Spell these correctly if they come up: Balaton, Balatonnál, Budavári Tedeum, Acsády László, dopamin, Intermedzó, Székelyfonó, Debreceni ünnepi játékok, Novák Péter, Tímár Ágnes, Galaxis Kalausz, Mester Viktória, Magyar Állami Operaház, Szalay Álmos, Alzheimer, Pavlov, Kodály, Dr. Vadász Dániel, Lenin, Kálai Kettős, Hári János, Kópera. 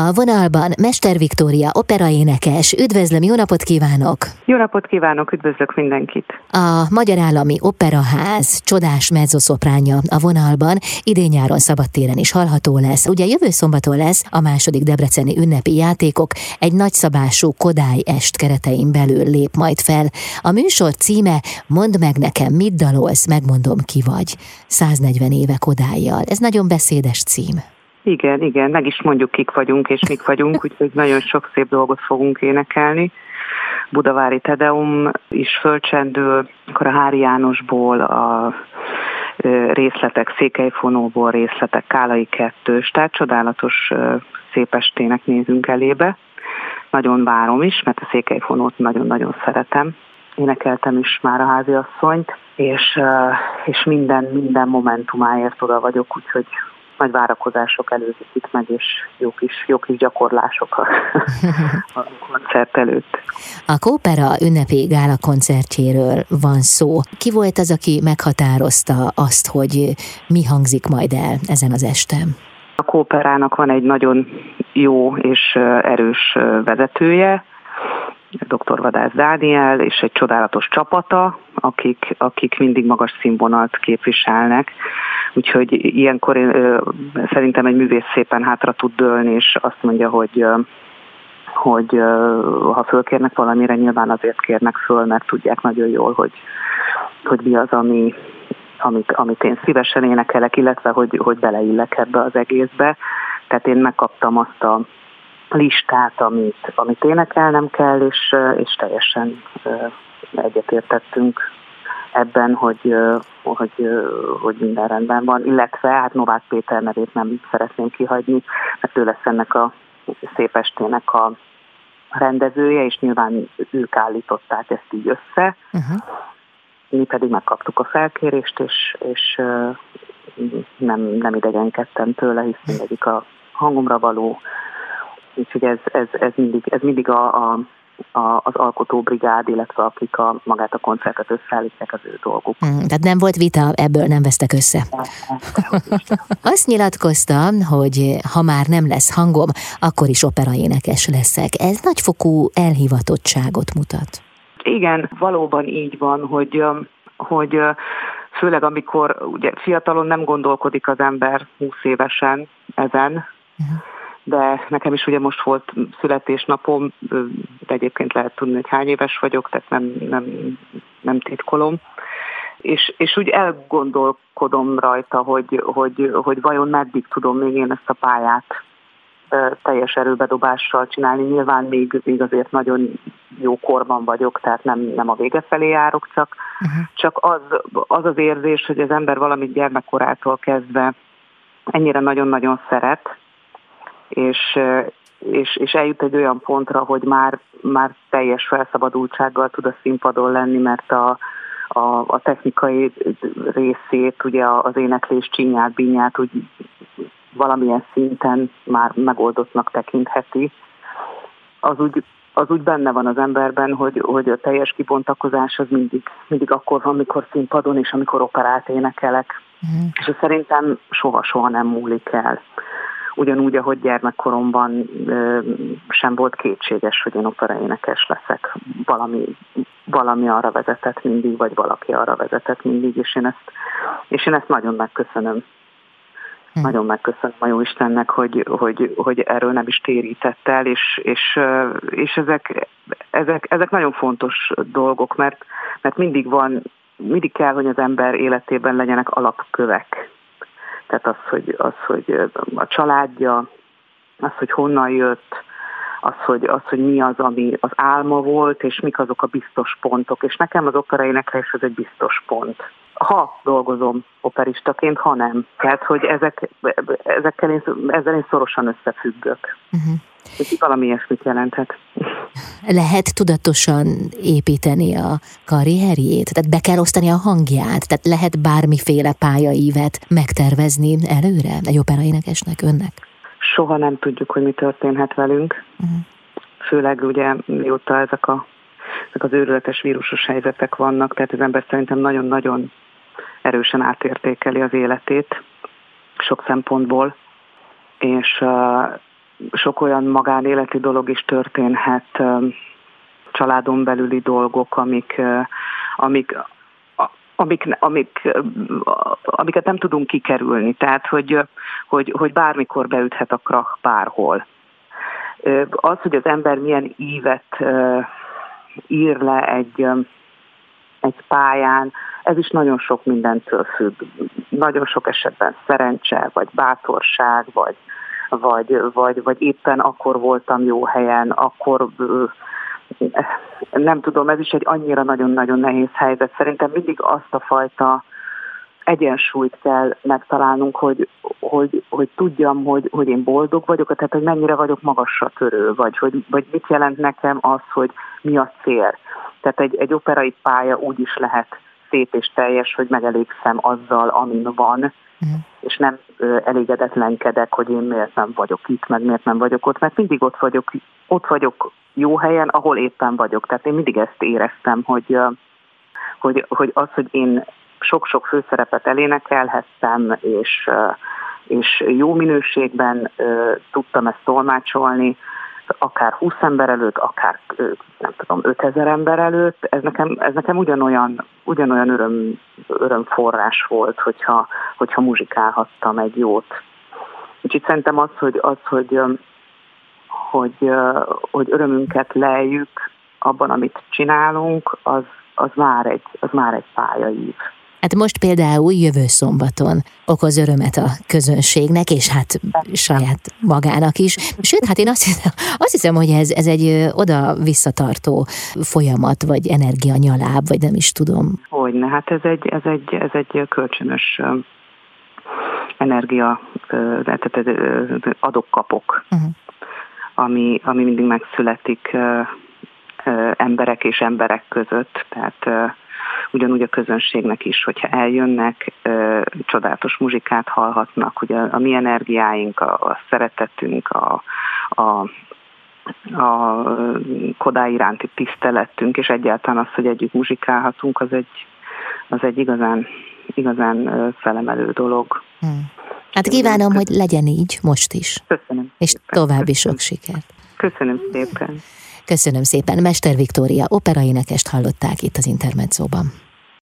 A vonalban Mester Viktória operaénekes. Üdvözlöm, jó napot kívánok! Jó napot kívánok, üdvözlök mindenkit! A Magyar Állami Operaház csodás mezzosopránja a vonalban, idén nyáron szabadtéren is hallható lesz. Ugye jövő szombaton lesz a második debreceni ünnepi játékok, egy nagyszabású Kodály est keretein belül lép majd fel. A műsor címe: Mondd meg nekem, mit dalolsz, megmondom, ki vagy. 140 éve Kodályjal. Ez nagyon beszédes cím. Igen, meg is mondjuk, kik vagyunk és mik vagyunk, úgyhogy nagyon sok szép dolgot fogunk énekelni. Budavári Tedeum is fölcsendül, akkor a Hári Jánosból a részletek, Székelyfonóból részletek, Kálai Kettős, tehát csodálatos szép estének nézünk elébe. Nagyon várom is, mert a Székelyfonót nagyon-nagyon szeretem. Énekeltem is már a háziasszonyt, és minden momentumáért oda vagyok, úgyhogy nagy várakozások előzik itt meg, és jó kis gyakorlások a koncert előtt. A Kópera ünnepi gála koncertjéről van szó. Ki volt az, aki meghatározta azt, hogy mi hangzik majd el ezen az esten? A Kóperának van egy nagyon jó és erős vezetője, Dr. Vadász Dániel, és egy csodálatos csapata, akik mindig magas színvonalt képviselnek. Úgyhogy ilyenkor szerintem egy művész szépen hátra tud dőlni, és azt mondja, hogy ha fölkérnek valamire, nyilván azért kérnek föl, mert tudják nagyon jól, hogy mi az, amit én szívesen énekelek, illetve hogy beleillek ebbe az egészbe. Tehát én megkaptam azt a listát, amit énekelnem kell, és teljesen egyetértettünk ebben, hogy minden rendben van, illetve hát Novák Péter nevét nem szeretném kihagyni, mert ő lesz ennek a szép estének a rendezője, és nyilván ők állították ezt így össze. Mi pedig megkaptuk a felkérést, és nem idegenkedtem tőle, hisz mindegyik a hangomra való, úgyhogy ez mindig az alkotóbrigád, illetve akik magát a koncertet összeállítják, az ő dolguk. Tehát nem volt vita, ebből nem vesztek össze. Azt nyilatkoztam, hogy ha már nem lesz hangom, akkor is operaénekes leszek. Ez nagyfokú elhivatottságot mutat. Igen, valóban így van, hogy főleg amikor ugye fiatalon nem gondolkodik az ember 20 évesen ezen, de nekem is ugye most volt születésnapom, de egyébként lehet tudni, hogy hány éves vagyok, tehát nem titkolom. És úgy elgondolkodom rajta, hogy vajon meddig tudom még én ezt a pályát teljes erőbedobással csinálni. Nyilván még azért nagyon jó korban vagyok, tehát nem a vége felé járok, csak az érzés, hogy az ember valamit gyermekkorától kezdve ennyire nagyon-nagyon szeret, és eljut egy olyan pontra, hogy már teljes felszabadultsággal tud a színpadon lenni, mert a technikai részét, ugye az éneklés csinyát-bínyát úgy valamilyen szinten már megoldottnak tekintheti. Az úgy benne van az emberben, hogy a teljes kibontakozás az mindig akkor van, amikor színpadon és amikor operát énekelek. És ez szerintem soha nem múlik el. Ugyanúgy, ahogy gyermekkoromban sem volt kétséges, hogy én operaénekes leszek. Valami arra vezetett mindig, vagy valaki arra vezetett mindig, és én ezt nagyon megköszönöm. Nagyon megköszönöm a Jóistennek, hogy erről nem is térített el, és ezek nagyon fontos dolgok, mert mindig kell, hogy az ember életében legyenek alapkövek. Tehát az, hogy a családja, az, hogy honnan jött, az, hogy mi az, ami az álma volt, és mik azok a biztos pontok. És nekem az operaéneklés az egy biztos pont. Ha dolgozom operistaként, ha nem. Tehát, hogy ezzel én szorosan összefüggök. És valami ilyesmit jelenthet. Lehet tudatosan építeni a karrierjét? Tehát be kell osztani a hangját? Tehát lehet bármiféle pályaívet megtervezni előre egy operaénekesnek, önnek? Soha nem tudjuk, hogy mi történhet velünk. Főleg ugye mióta ezek az őrületes vírusos helyzetek vannak, tehát az ember szerintem nagyon-nagyon erősen átértékeli az életét sok szempontból, és sok olyan magánéleti dolog is történhet, családon belüli dolgok, amiket nem tudunk kikerülni. Tehát, hogy bármikor beüthet a krach bárhol. Az, hogy az ember milyen ívet ír le egy pályán, ez is nagyon sok mindentől függ. Nagyon sok esetben szerencse, vagy bátorság, vagy éppen akkor voltam jó helyen, akkor... Nem tudom, ez is egy annyira nagyon-nagyon nehéz helyzet. Szerintem mindig azt a fajta egyensúlyt kell megtalálnunk, hogy tudjam, hogy én boldog vagyok, tehát hogy mennyire vagyok magasra törő, vagy mit jelent nekem az, hogy mi a cél. Tehát egy operai pálya úgy is lehet szép és teljes, hogy megelégszem azzal, amin van, és nem elégedetlenkedek, hogy én miért nem vagyok itt, meg miért nem vagyok ott, mert mindig ott vagyok jó helyen, ahol éppen vagyok. Tehát én mindig ezt éreztem, hogy én sok-sok főszerepet elénekelhettem, és jó minőségben tudtam ezt tolmácsolni, akár 20 ember előtt, akár nem tudom, 5000 ember előtt, ez nekem ugyanolyan örömforrás volt, hogyha muzsikálhattam egy jót. Úgyhogy szerintem az, hogy örömünket lejjük abban, amit csinálunk, az már egy pályaív. Hát most például jövő szombaton okoz örömet a közönségnek, és hát saját magának is. Sőt, hát én azt hiszem, hogy ez egy oda-visszatartó folyamat, vagy energianyaláb, vagy nem is tudom. Hogyne, hát ez egy kölcsönös energia, tehát adok-kapok, ami mindig megszületik emberek és emberek között, tehát ugyanúgy a közönségnek is, hogyha eljönnek, csodálatos muzsikát hallhatnak, ugye a mi energiáink, a szeretetünk, a Kodály iránti tiszteletünk, és egyáltalán az, hogy együtt muzsikálhatunk, az egy igazán felemelő dolog. Hát kívánom, hogy legyen így most is. Köszönöm. És további sok sikert. Köszönöm szépen. Köszönöm szépen. Mester Viktória operaénekest hallották itt az Intermedzóban.